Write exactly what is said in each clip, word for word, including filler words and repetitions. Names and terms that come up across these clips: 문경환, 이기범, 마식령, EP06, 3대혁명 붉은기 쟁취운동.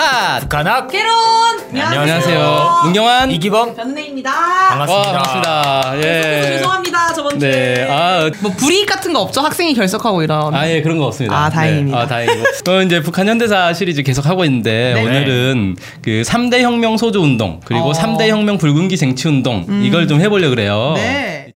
핫! 북한학! 개론! 안녕하세요. 안녕하세요. 문경환! 이기범! 변은혜입니다. 반갑습니다. 와, 반갑습니다. 예. 죄송합니다. 저번주에. 네. 아, 뭐 불이익 같은 거 없죠? 학생이 결석하고 이런. 아, 예, 그런 거 없습니다. 아, 다행입니다. 네. 아, 다행이고. 또 이제 북한 현대사 시리즈 계속 하고 있는데 네. 오늘은 그 삼대 혁명 소조 운동 그리고 어. 삼대 혁명 붉은기 쟁취운동 음. 이걸 좀 해보려고 그래요. 네.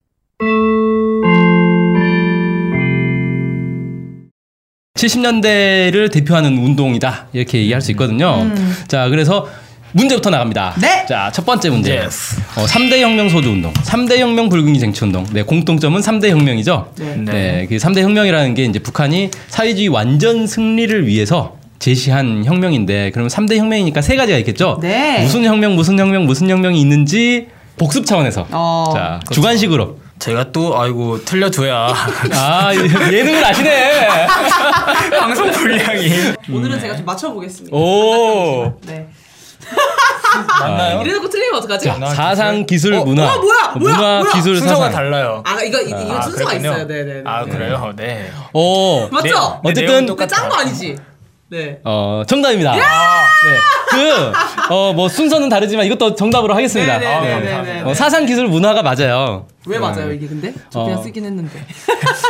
칠십 년대를 대표하는 운동이다 이렇게 얘기할 수 있거든요. 음. 자, 그래서 문제부터 나갑니다. 네. 자, 첫 번째 문제. 예스. 어, 삼대 혁명 소조 운동, 삼대 혁명 붉은기 쟁취 운동. 네, 공통점은 삼대 혁명이죠. 네. 네. 네, 그 삼대 혁명이라는 게 이제 북한이 사회주의 완전 승리를 위해서 제시한 혁명인데, 그러면 삼대 혁명이니까 세 가지가 있겠죠. 네. 무슨 혁명, 무슨 혁명, 무슨 혁명이 있는지 복습 차원에서. 어. 자, 그렇죠. 주관식으로. 제가 또 아이고 틀려줘야 아 예능을 아시네. 방송 분량이 오늘은 음. 제가 좀 맞춰보겠습니다. 오 네. 맞나요? 이래놓고 틀리면 어떡하지? 자, 사상, 기술, 어, 문화. 어, 뭐야? 뭐야? 문화, 뭐야? 기술, 순서가 사상. 달라요. 아 이거 이거, 이거 아, 순서가 그렇군요. 있어요. 네네네. 아 그래요? 네. 오 맞죠? 네, 어쨌든 그 짠 거 아니지? 네. 어 정답입니다. 아, 네. 그 어 뭐 순서는 다르지만 이것도 정답으로 하겠습니다. 네네네. 어, 사상, 기술, 문화가 맞아요. 왜 맞아요 이게 근데? 저 어. 그냥 쓰긴 했는데.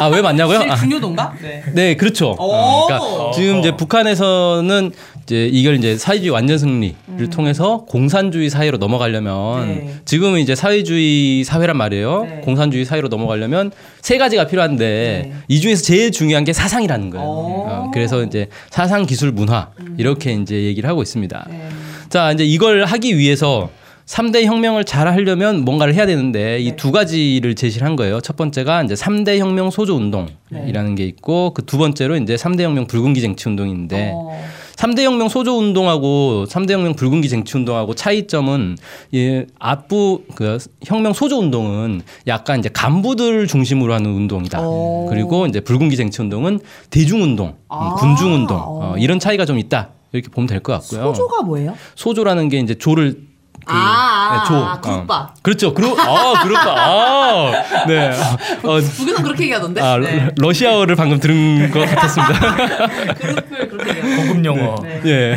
아 왜 맞냐고요? 제일 중요도인가? 네. 네 그렇죠. 어, 그러니까 지금 이제 북한에서는 이제 이걸 이제 사회주의 완전 승리를 음. 통해서 공산주의 사회로 넘어가려면 네. 지금은 이제 사회주의 사회란 말이에요. 네. 공산주의 사회로 넘어가려면 세 가지가 필요한데 네. 이 중에서 제일 중요한 게 사상이라는 거예요. 어, 그래서 이제 사상, 기술, 문화 음. 이렇게 이제 얘기를 하고 있습니다. 네. 자 이제 이걸 하기 위해서 삼대 혁명을 잘 하려면 뭔가를 해야 되는데 이 두 가지를 제시를 한 거예요. 첫 번째가 이제 삼대 혁명 소조 운동이라는 게 있고 그 두 번째로 이제 삼대 혁명 붉은기 쟁취 운동인데 어. 삼대 혁명 소조 운동하고 삼대 혁명 붉은기 쟁취 운동하고 차이점은 예, 앞부 그 혁명 소조 운동은 약간 이제 간부들 중심으로 하는 운동이다. 어. 그리고 이제 붉은기 쟁취 운동은 대중 운동, 아. 군중 운동 어. 어, 이런 차이가 좀 있다. 이렇게 보면 될 것 같고요. 소조가 뭐예요? 소조라는 게 이제 조를 그, 아, 네, 조, 아, 그룹바. 어. 그렇죠. 그룹, 아, 그룹바. 아, 네. 어, 북에서 그렇게 얘기하던데? 아, 네. 러시아어를 방금 들은 것 같았습니다. 그룹을 그렇게 얘기하던데. 고급 용어. 네. 네. 네.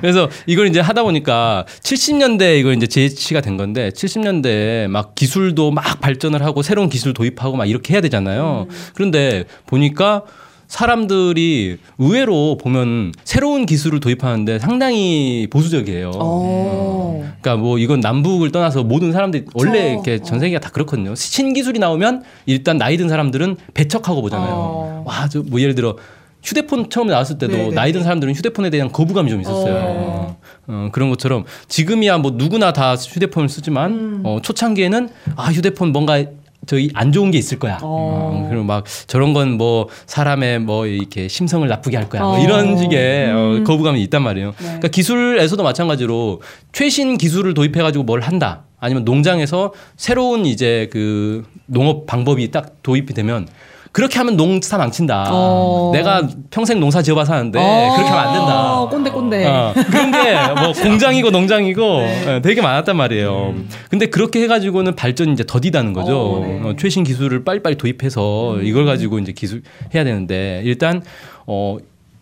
그래서 이걸 이제 하다 보니까 칠십 년대에 이걸 이제 제시가 된 건데 칠십 년대에 막 기술도 막 발전을 하고 새로운 기술 도입하고 막 이렇게 해야 되잖아요. 음. 그런데 보니까 사람들이 의외로 보면 새로운 기술을 도입하는데 상당히 보수적이에요. 어. 그러니까 뭐 이건 남북을 떠나서 모든 사람들이 그쵸. 원래 이렇게 전 세계가 다 그렇거든요. 신기술이 나오면 일단 나이 든 사람들은 배척하고 보잖아요. 어. 와, 저 뭐 예를 들어 휴대폰 처음 나왔을 때도 네네. 나이 든 사람들은 휴대폰에 대한 거부감이 좀 있었어요. 어. 어, 그런 것처럼 지금이야 뭐 누구나 다 휴대폰을 쓰지만 음. 어, 초창기에는 아 휴대폰 뭔가 저기 안 좋은 게 있을 거야. 어, 그리고 막 저런 건 뭐 사람의 뭐 이렇게 심성을 나쁘게 할 거야. 뭐 이런 식의 음. 어, 거부감이 있단 말이에요. 네. 그러니까 기술에서도 마찬가지로 최신 기술을 도입해가지고 뭘 한다. 아니면 농장에서 새로운 이제 그 농업 방법이 딱 도입이 되면. 그렇게 하면 농사 망친다. 어... 내가 평생 농사 지어봐서 하는데 어... 그렇게 하면 안 된다. 어, 꼰대 꼰대. 어, 그런 게 뭐 공장이고 농장이고 네. 되게 많았단 말이에요. 음. 근데 그렇게 해가지고는 발전이 이제 더디다는 거죠. 어, 네. 어, 최신 기술을 빨리빨리 도입해서 음. 이걸 가지고 이제 기술 해야 되는데 일단 어,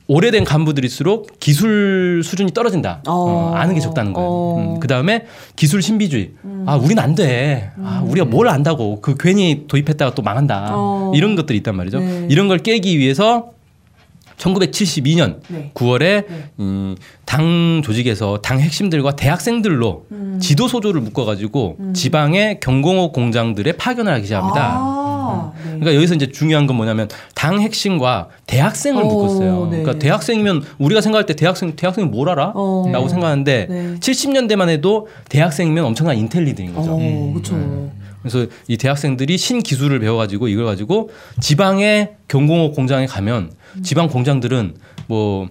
오래된 간부들일수록 기술 수준이 떨어진다. 어... 어, 아는 게 적다는 거예요. 어... 음, 그 다음에 기술 신비주의. 음... 아, 우린 안 돼. 음... 아, 우리가 뭘 안다고. 그 괜히 도입했다가 또 망한다. 어... 이런 것들이 있단 말이죠. 네. 이런 걸 깨기 위해서 천구백칠십이년 네. 구월에 네. 음, 당 조직에서 당 핵심들과 대학생들로 음... 지도 소조를 묶어가지고 음... 지방의 경공업 공장들의 파견을 하기 시작합니다. 아... 네. 그러니까 여기서 이제 중요한 건 뭐냐면 당 핵심과 대학생을 오, 묶었어요. 네. 그러니까 대학생이면 우리가 생각할 때 대학생 대학생이 뭘 알아? 오, 라고 생각하는데 네. 칠십 년대만 해도 대학생이면 엄청난 인텔리들인 거죠. 오, 그렇죠. 네. 그래서 이 대학생들이 신기술을 배워가지고 이걸 가지고 지방의 경공업 공장에 가면 지방 공장들은 뭐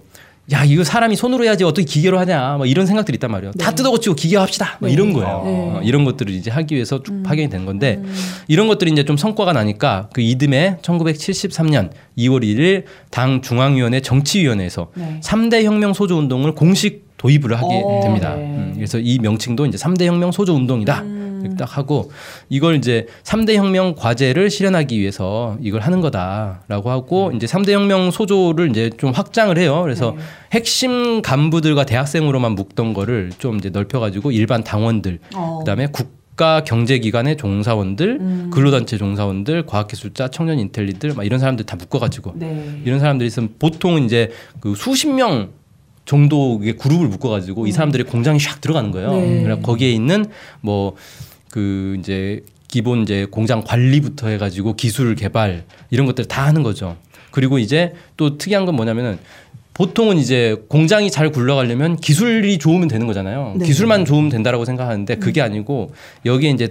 야 이거 사람이 손으로 해야지 어떻게 기계로 하냐 막 이런 생각들이 있단 말이에요. 네. 다 뜯어고치고 기계화합시다 막 네. 이런 거예요. 네. 이런 것들을 이제 하기 위해서 쭉 음. 파견이 된 건데 음. 이런 것들이 이제 좀 성과가 나니까 그 이듬해 천구백칠십삼년 이월 일일 당 중앙위원회 정치위원회에서 네. 삼대 혁명 소조 운동을 공식 도입을 하게 오, 됩니다. 네. 음, 그래서 이 명칭도 이제 삼대 혁명 소조 운동이다. 음. 이렇게 딱 하고, 이걸 이제 삼 대 혁명 과제를 실현하기 위해서 이걸 하는 거다라고 하고, 음. 이제 삼 대 혁명 소조를 이제 좀 확장을 해요. 그래서 네. 핵심 간부들과 대학생으로만 묶던 거를 좀 이제 넓혀가지고 일반 당원들, 어. 그다음에 국 국가 경제기관의 종사원들, 음. 근로단체 종사원들, 과학기술자, 청년 인텔리들, 막 이런 사람들 다 묶어가지고 네. 이런 사람들이 있으면 보통은 이제 그 수십 명 정도의 그룹을 묶어가지고 음. 이 사람들이 공장에 샥 들어가는 거예요. 네. 그래서 거기에 있는 뭐 그 이제 기본 이제 공장 관리부터 해가지고 기술 개발 이런 것들 다 하는 거죠. 그리고 이제 또 특이한 건 뭐냐면은. 보통은 이제 공장이 잘 굴러가려면 기술이 좋으면 되는 거잖아요. 네. 기술만 좋으면 된다라고 생각하는데 그게 아니고 여기에 이제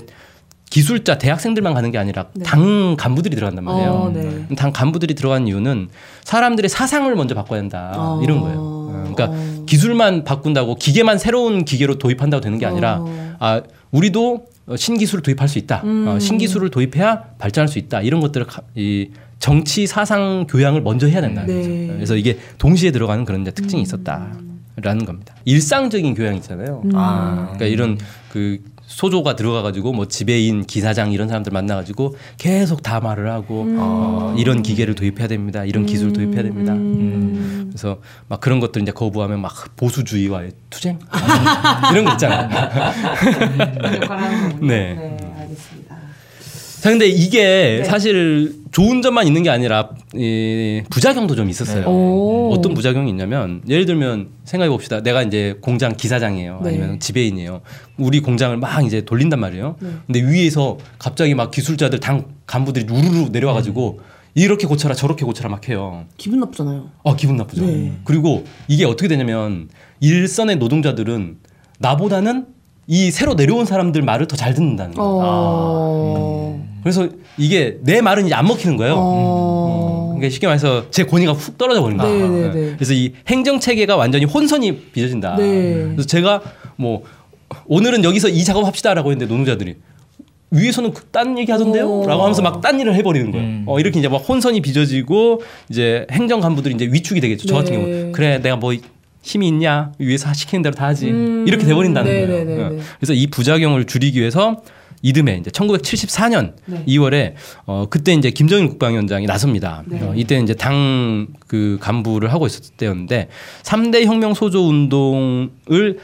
기술자 대학생들만 가는 게 아니라 네. 당 간부들이 들어간단 말이에요. 어, 네. 당 간부들이 들어간 이유는 사람들의 사상을 먼저 바꿔야 된다 어. 이런 거예요. 그러니까 어. 기술만 바꾼다고 기계만 새로운 기계로 도입한다고 되는 게 아니라 어. 아, 우리도 신기술을 도입할 수 있다. 음. 어, 신기술을 도입해야 발전할 수 있다. 이런 것들을 가, 이 정치 사상 교양을 먼저 해야 된다는 거죠. 네. 그래서 이게 동시에 들어가는 그런 특징이 있었다라는 겁니다. 일상적인 교양 있잖아요. 음. 아. 그러니까 이런 그 소조가 들어가가지고 뭐 지배인, 기사장 이런 사람들 만나가지고 계속 다 말을 하고 음. 어, 이런 기계를 도입해야 됩니다. 이런 기술 음. 도입해야 됩니다. 음. 그래서 막 그런 것들 이제 거부하면 막 보수주의와의 투쟁 이런 거 있잖아요. 네. 네, 알겠습니다. 자, 근데 이게 네. 사실 좋은 점만 있는 게 아니라 이 부작용도 좀 있었어요. 네. 어떤 부작용이 있냐면 예를 들면 생각해 봅시다. 내가 이제 공장 기사장이에요. 네. 아니면 지배인이에요. 우리 공장을 막 이제 돌린단 말이에요. 네. 근데 위에서 갑자기 막 기술자들 당 간부들이 우르르 내려와 가지고 네. 이렇게 고쳐라 저렇게 고쳐라 막 해요. 기분 나쁘잖아요. 아, 기분 나쁘죠. 네. 그리고 이게 어떻게 되냐면 일선의 노동자들은 나보다는 이 새로 내려온 사람들 말을 더 잘 듣는다는 거예요. 어... 아. 음. 그래서 이게 내 말은 이제 안 먹히는 거예요. 어... 음. 그러니까 쉽게 말해서 제 권위가 훅 떨어져 버린다. 네네네. 그래서 이 행정 체계가 완전히 혼선이 빚어진다. 네. 그래서 제가 뭐 오늘은 여기서 이 작업 합시다라고 했는데 노동자들이 위에서는 딴 얘기 하던데요? 라고 하면서 막 딴 일을 해버리는 거예요. 음. 어, 이렇게 이제 막 혼선이 빚어지고 이제 행정 간부들이 이제 위축이 되겠죠. 네. 저 같은 경우 그래 내가 뭐 힘이 있냐 위에서 시키는 대로 다 하지 음. 이렇게 돼버린다는 네네네네. 거예요. 네. 그래서 이 부작용을 줄이기 위해서 이듬해 이제 천구백칠십사 년 네. 이월에 어, 그때 이제 김정일 국방위원장이 나섭니다. 네. 어, 이때 이제 당 그 간부를 하고 있었을 때였는데 삼 대 혁명 소조 운동을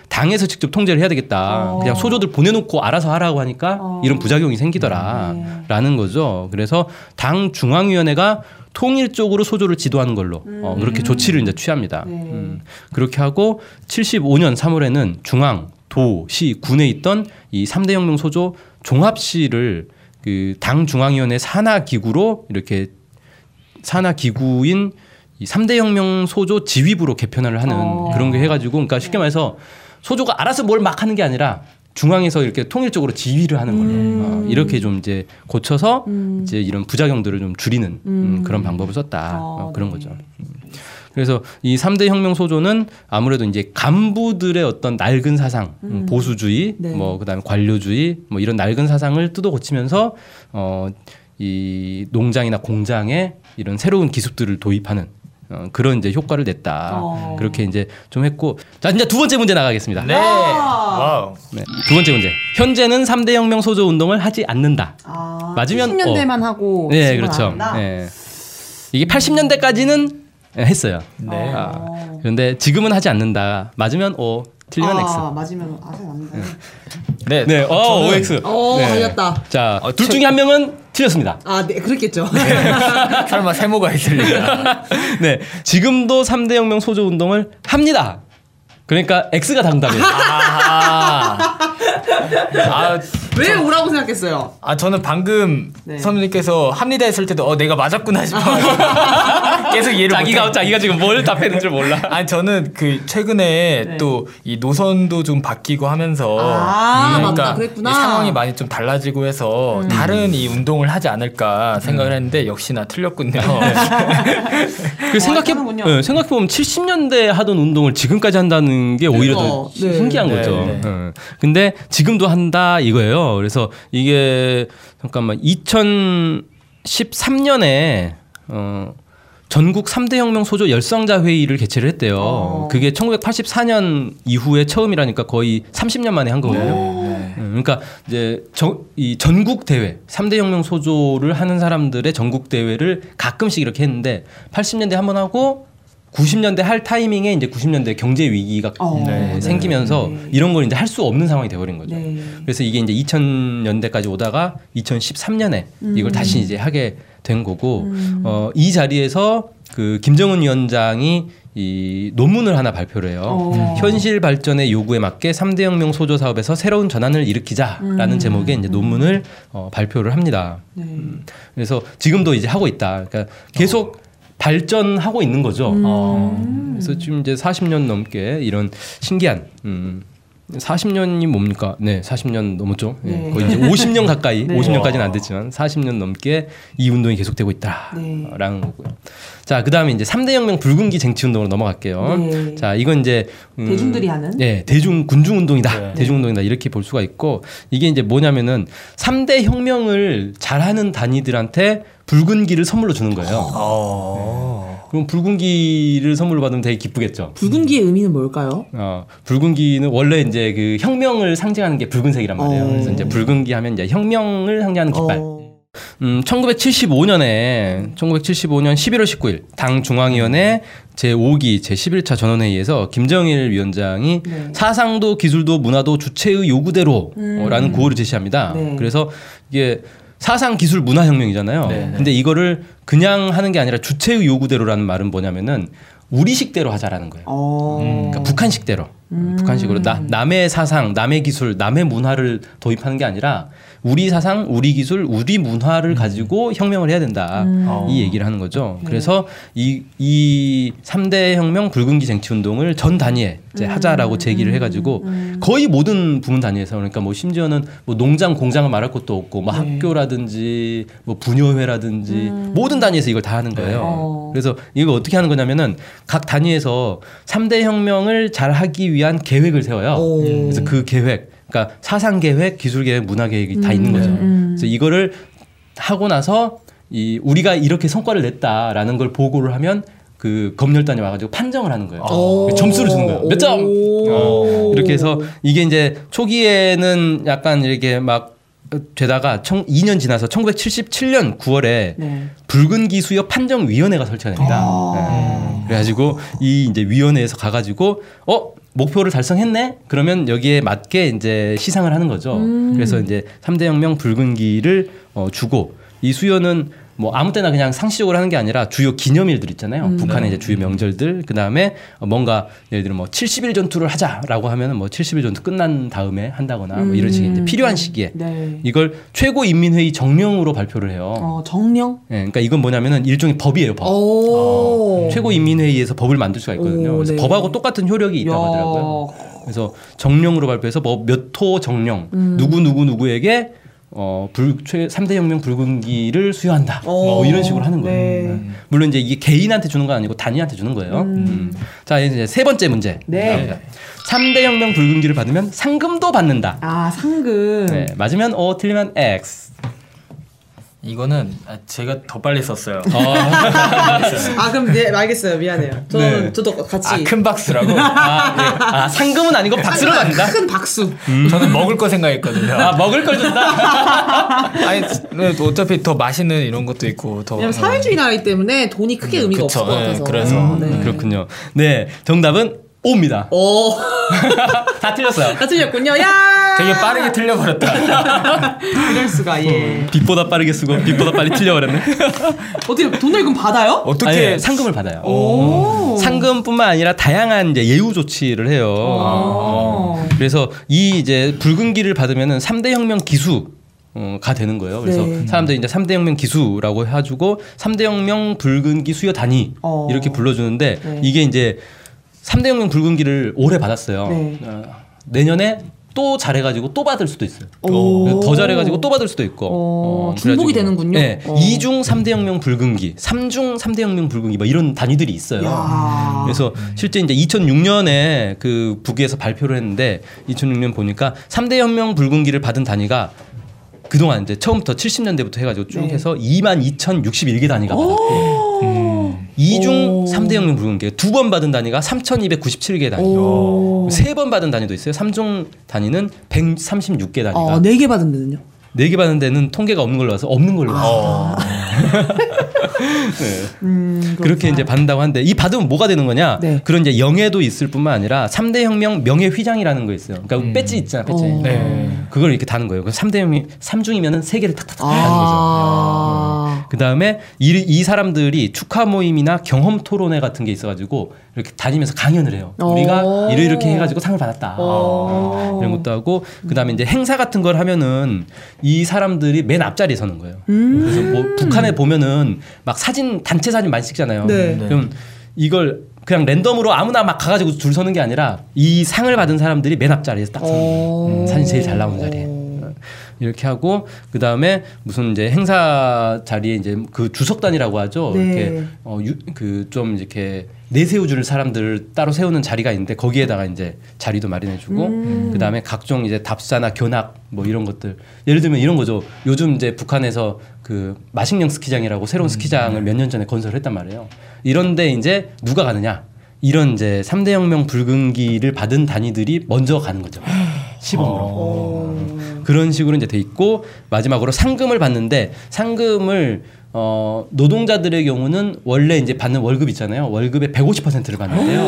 당에서 직접 통제를 해야 되겠다. 어. 그냥 소조들 보내놓고 알아서 하라고 하니까 어. 이런 부작용이 생기더라라는 네. 거죠. 그래서 당 중앙위원회가 통일적으로 소조를 지도하는 걸로 음. 어, 그렇게 조치를 이제 취합니다. 네. 음, 그렇게 하고 칠십오 년 삼월에는 중앙, 도, 시, 군에 있던 이 삼 대 혁명 소조 종합시를 그 당 중앙위원회 산하 기구로 이렇게 산하 기구인 이 삼 대 혁명 소조 지휘부로 개편을 하는 어. 그런 게 해가지고 그러니까 쉽게 말해서 소조가 알아서 뭘 막 하는 게 아니라 중앙에서 이렇게 통일적으로 지휘를 하는 걸로 음. 어, 이렇게 좀 이제 고쳐서 음. 이제 이런 부작용들을 좀 줄이는 음. 음, 그런 방법을 썼다 어, 어, 그런 네. 거죠. 그래서 이 삼 대 혁명 소조는 아무래도 이제 간부들의 어떤 낡은 사상, 음. 보수주의, 네. 뭐 그다음에 관료주의, 뭐 이런 낡은 사상을 뜯어 고치면서 어, 이 농장이나 공장에 이런 새로운 기술들을 도입하는 어, 그런 이제 효과를 냈다. 오. 그렇게 이제 좀 했고. 자, 이제 두 번째 문제 나가겠습니다. 네. 와우. 네. 두 번째 문제. 현재는 삼 대 혁명 소조 운동을 하지 않는다. 아, 맞으면 구십 년대만 어. 하고. 네, 그렇죠. 네. 이게 팔십 년대까지는 했어요. 네. 아, 그런데 지금은 하지 않는다. 맞으면 O, 틀리면 아, X. 맞으면 아직 안 돼. 네, 네, 어, O, X. 오, 걸렸다. 네. 자, 어, 둘 최... 중에 한 명은 틀렸습니다. 아, 네, 그렇겠죠. 네. 설마 세모가 있을리가. 네, 지금도 삼 대 혁명 소조 운동을 합니다. 그러니까 X가 당당해요. 아, 아, 왜 저, 오라고 생각했어요? 아, 저는 방금 네. 선우님께서 합니다 했을 때도 어, 내가 맞았구나 싶어. 계속 얘를 자기가 자기가 지금 뭘 답했는 줄 몰라. 아니, 저는 그 최근에 네. 또 이 노선도 좀 바뀌고 하면서 아, 그러니까 맞다, 그랬구나. 상황이 많이 좀 달라지고 해서 음. 다른 이 운동을 하지 않을까 생각을 했는데 역시나 틀렸군요. 네. 그 생각해 네, 생각해 보면 칠십 년대 하던 운동을 지금까지 한다는 게 오히려 네. 더 네. 신기한 네. 거죠. 네. 네. 근데 지금도 한다 이거예요. 그래서 이게 잠깐만 이천십삼 년에 어 전국 삼 대 혁명 소조 열성자 회의를 개최를 했대요. 오. 그게 천구백팔십사 년 이후에 처음이라니까 거의 삼십 년 만에 한 거거든요. 네. 네. 그러니까 이제 저, 이 전국 대회, 삼대 혁명 소조를 하는 사람들의 전국 대회를 가끔씩 이렇게 했는데 팔십 년대 한번 하고 구십 년대 할 타이밍에 이제 구십 년대 경제 위기가 어, 네, 생기면서 네. 이런 걸 이제 할 수 없는 상황이 되어버린 거죠. 네. 그래서 이게 이제 이천 년대까지 오다가 이천십삼 년에 음. 이걸 다시 이제 하게 된 거고 음. 어, 이 자리에서 그 김정은 위원장이 이 논문을 하나 발표를 해요. 오. 현실 발전의 요구에 맞게 삼대 혁명 소조 사업에서 새로운 전환을 일으키자라는 음. 제목의 이제 논문을 어, 발표를 합니다. 네. 음. 그래서 지금도 이제 하고 있다. 그러니까 계속 어. 발전하고 있는 거죠. 음. 어. 그래서 지금 이제 사십 년 넘게 이런 신기한 음. 사십 년이 뭡니까? 네, 사십 년 넘었죠. 네. 거의 이제 오십 년 가까이, 네. 오십 년까지는 안 됐지만 사십 년 넘게 이 운동이 계속되고 있다라는 네. 거고요. 자, 그 다음에 이제 삼대 혁명 붉은기 쟁취운동으로 넘어갈게요. 네. 자, 이건 이제 음, 대중들이 하는 네, 대중 군중운동이다, 네. 대중운동이다 이렇게 볼 수가 있고 이게 이제 뭐냐면은 삼대 혁명을 잘하는 단위들한테 붉은기를 선물로 주는 거예요. 네. 그럼 붉은기를 선물로 받으면 되게 기쁘겠죠. 붉은기의 의미는 뭘까요? 어, 붉은기는 원래 이제 그 혁명을 상징하는 게 붉은색이란 말이에요. 어... 그래서 이제 붉은기 하면 이제 혁명을 상징하는 깃발. 어... 음, 천구백칠십오 년에 천구백칠십오 년 십일월 십구일 당 중앙위원회 제오 기 제십일 차 전원회의에서 김정일 위원장이 네. 사상도 기술도 문화도 주체의 요구대로 음... 라는 구호를 제시합니다. 네. 그래서 이게 사상, 기술, 문화 혁명이잖아요. 네네. 근데 이거를 그냥 하는 게 아니라 주체의 요구대로라는 말은 뭐냐면은 우리식대로 하자라는 거예요. 음, 그러니까 북한식대로, 음. 북한식으로 나, 남의 사상, 남의 기술, 남의 문화를 도입하는 게 아니라 우리 사상, 우리 기술, 우리 문화를 음. 가지고 혁명을 해야 된다. 음. 이 얘기를 하는 거죠. 그래서 이, 이 삼대 혁명 붉은기 쟁취운동을 전 단위에 이제 음. 하자라고 제기를 해가지고 거의 모든 부문 단위에서 그러니까 뭐 심지어는 뭐 농장, 공장을 말할 것도 없고 뭐 네. 학교라든지 뭐 분여회라든지 음. 모든 단위에서 이걸 다 하는 거예요. 어. 그래서 이걸 어떻게 하는 거냐면은 각 단위에서 삼대 혁명을 잘하기 위한 계획을 세워요. 오. 그래서 그 계획 그러니까 사상 계획, 기술 계획, 문화 계획이 음, 다 있는 거죠. 음. 그래서 이거를 하고 나서 이 우리가 이렇게 성과를 냈다라는 걸 보고를 하면 그 검열단이 와가지고 판정을 하는 거예요. 점수를 주는 거예요. 몇 점? 어, 이렇게 해서 이게 이제 초기에는 약간 이렇게 막 되다가 이 년 지나서 천구백칠십칠 년 구월에 네. 붉은기 수여 판정위원회가 설치가 됩니다. 네. 그래가지고 이 이제 위원회에서 가가지고 어? 목표를 달성했네? 그러면 여기에 맞게 이제 시상을 하는 거죠. 음. 그래서 이제 삼대 혁명 붉은기를 어, 주고 이 수여는 뭐 아무 때나 그냥 상시적으로 하는 게 아니라 주요 기념일들 있잖아요. 음. 북한의 이제 주요 명절들 그다음에 뭔가 예를 들면 뭐 칠십 일 전투를 하자라고 하면은 뭐 칠십 일 전투 끝난 다음에 한다거나 음. 뭐 이런 식의 이제 필요한 시기에 네. 이걸 최고인민회의 정령으로 발표를 해요. 어, 정령? 예. 네, 그러니까 이건 뭐냐면은 일종의 법이에요, 법. 어, 최고인민회의에서 법을 만들 수가 있거든요. 오, 그래서 네. 법하고 똑같은 효력이 있다고 야. 하더라고요. 그래서 정령으로 발표해서 뭐 몇 호 정령, 음. 누구 누구 누구에게 어, 불, 최, 삼대 혁명 붉은기를 수여한다. 뭐 이런 식으로 하는 거예요. 네. 네. 물론 이제 이게 개인한테 주는 건 아니고 단위한테 주는 거예요. 음. 음. 자, 이제 세 번째 문제. 네. 삼대 혁명 붉은기를 받으면 상금도 받는다. 아, 상금. 네. 맞으면 O, 틀리면 X. 이거는 제가 더 빨리 썼어요. 아, 아 그럼 네 알겠어요. 미안해요. 저는 네. 저도 같이 아, 큰 박수라고. 아, 네. 아 상금은 아니고 박수로 받는다. 큰 박수. 음. 저는 먹을 거 생각했거든요. 아 먹을 걸 준다. 아니 어차피 더 맛있는 이런 것도 있고 더. 왜냐면 사회주의 나라이기 때문에 돈이 크게 음, 의미가 그쵸, 없을 것 같아서. 네, 그래서 음, 네. 그렇군요. 네 정답은 O입니다. 오. 다 틀렸어요. 다 틀렸군요. 야. 되게 빠르게 틀려버렸다. 이럴 수가. 예. 빛보다 빠르게 쓰고 빛보다 빨리 틀려버렸네. 어떻게 돈을 그럼 받아요? 어떻게 아, 예. 상금을 받아요. 오. 상금뿐만 아니라 다양한 이제 예우 조치를 해요. 오. 그래서 이 이제 붉은기를 받으면은 삼대 혁명 기수. 가 되는 거예요. 그래서 네. 사람들이 이제 삼대 혁명 기수라고 해주고 삼대 혁명 붉은기 수여 단위 어. 이렇게 불러주는데 네. 이게 이제 삼대 혁명 붉은기를 올해 받았어요. 네. 어, 내년에 또 잘해가지고 또 받을 수도 있어요. 더 잘해가지고 또 받을 수도 있고. 어, 중복이 되는군요. 네, 어. 이중 삼대 혁명 붉은기, 삼중 삼대 혁명 붉은기 막 이런 단위들이 있어요. 야. 그래서 실제 이제 이천육 년에 그 북위에서 발표를 했는데 이천육 년 보니까 삼대 혁명 붉은기를 받은 단위가 그동안 이제 처음부터 칠십 년대부터 해가지고 쭉 네. 해서 이만 이천육십일 개 단위가 받았고 이중 삼 대혁명 붉은기 두 번 받은 단위가 삼천이백구십칠 개 단위, 세 번 받은 단위도 있어요. 삼 종 단위는 백삼십육 개 단위가. 아, 네 개 받은 데는요? 네 개 받은 데는 통계가 없는 걸로 와서 없는 걸로. 아. 네. 음, 그렇게 이제 받는다고 하는데, 이 받으면 뭐가 되는 거냐? 네. 그런 이제 영예도 있을 뿐만 아니라 삼 대혁명 명예휘장이라는 거 있어요. 그러니까 음. 배지 있잖아, 배지. 네. 그걸 이렇게 다는 거예요. 그래서 삼 대혁명 삼 중이면은 세 개를 탁탁탁 다는 아. 거죠. 네. 그 다음에 이, 이 사람들이 축하 모임이나 경험 토론회 같은 게 있어가지고 이렇게 다니면서 강연을 해요. 우리가 이렇게 이렇게 해가지고 상을 받았다. 어, 이런 것도 하고, 그 다음에 이제 행사 같은 걸 하면은 이 사람들이 맨 앞자리에 서는 거예요. 음 그래서 뭐 북한에 보면은 막 사진, 단체 사진 많이 찍잖아요. 네. 그럼 이걸 그냥 랜덤으로 아무나 막 가가지고 줄 서는 게 아니라 이 상을 받은 사람들이 맨 앞자리에서 딱 서는 거예요. 음, 사진 제일 잘 나오는 자리에. 이렇게 하고, 그 다음에 무슨 이제 행사 자리에 이제 그 주석단이라고 하죠. 네. 이렇게 어 그 좀 이렇게 내세워주는 사람들을 따로 세우는 자리가 있는데 거기에다가 이제 자리도 마련해주고, 음. 그 다음에 각종 이제 답사나 견학 뭐 이런 것들. 예를 들면 이런 거죠. 요즘 이제 북한에서 그 마식령 스키장이라고 새로운 음. 스키장을 몇 년 전에 건설했단 말이에요. 이런데 이제 누가 가느냐? 이런 이제 삼 대혁명 붉은기를 받은 단위들이 먼저 가는 거죠. 시범으로. 그런 식으로 이제 돼 있고, 마지막으로 상금을 받는데, 상금을 어 노동자들의 경우는 원래 이제 받는 월급 있잖아요. 월급의 백오십 퍼센트를 받는데요.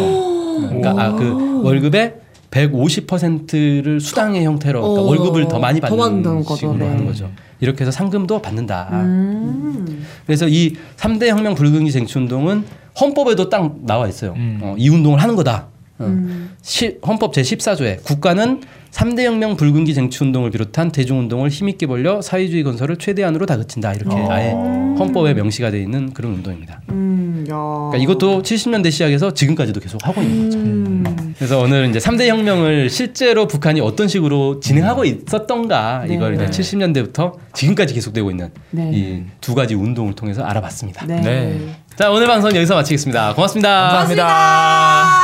그러니까 아, 그 월급의 백오십 퍼센트를 수당의 형태로, 그러니까 월급을 더 많이 받는 더 식으로 네. 하는 거죠. 이렇게 해서 상금도 받는다. 음. 그래서 이 삼 대혁명 붉은기 쟁취운동은 헌법에도 딱 나와 있어요. 음. 어, 이 운동을 하는 거다. 음. 시, 헌법 제십사 조에 국가는 삼 대혁명 붉은기 쟁취운동을 비롯한 대중운동을 힘있게 벌려 사회주의 건설을 최대한으로 다그친다. 이렇게 어. 아예 헌법에 명시가 되어 있는 그런 운동입니다. 음, 그러니까 이것도 칠십 년대 시작해서 지금까지도 계속 하고 있는 거죠. 음. 그래서 오늘 이제 삼 대 혁명을 실제로 북한이 어떤 식으로 진행하고 있었던가, 네. 이걸 이제 칠십 년대부터 지금까지 계속되고 있는 네. 이 두 가지 운동을 통해서 알아봤습니다. 네. 네. 자, 오늘 방송 여기서 마치겠습니다. 고맙습니다. 감사합니다. 감사합니다.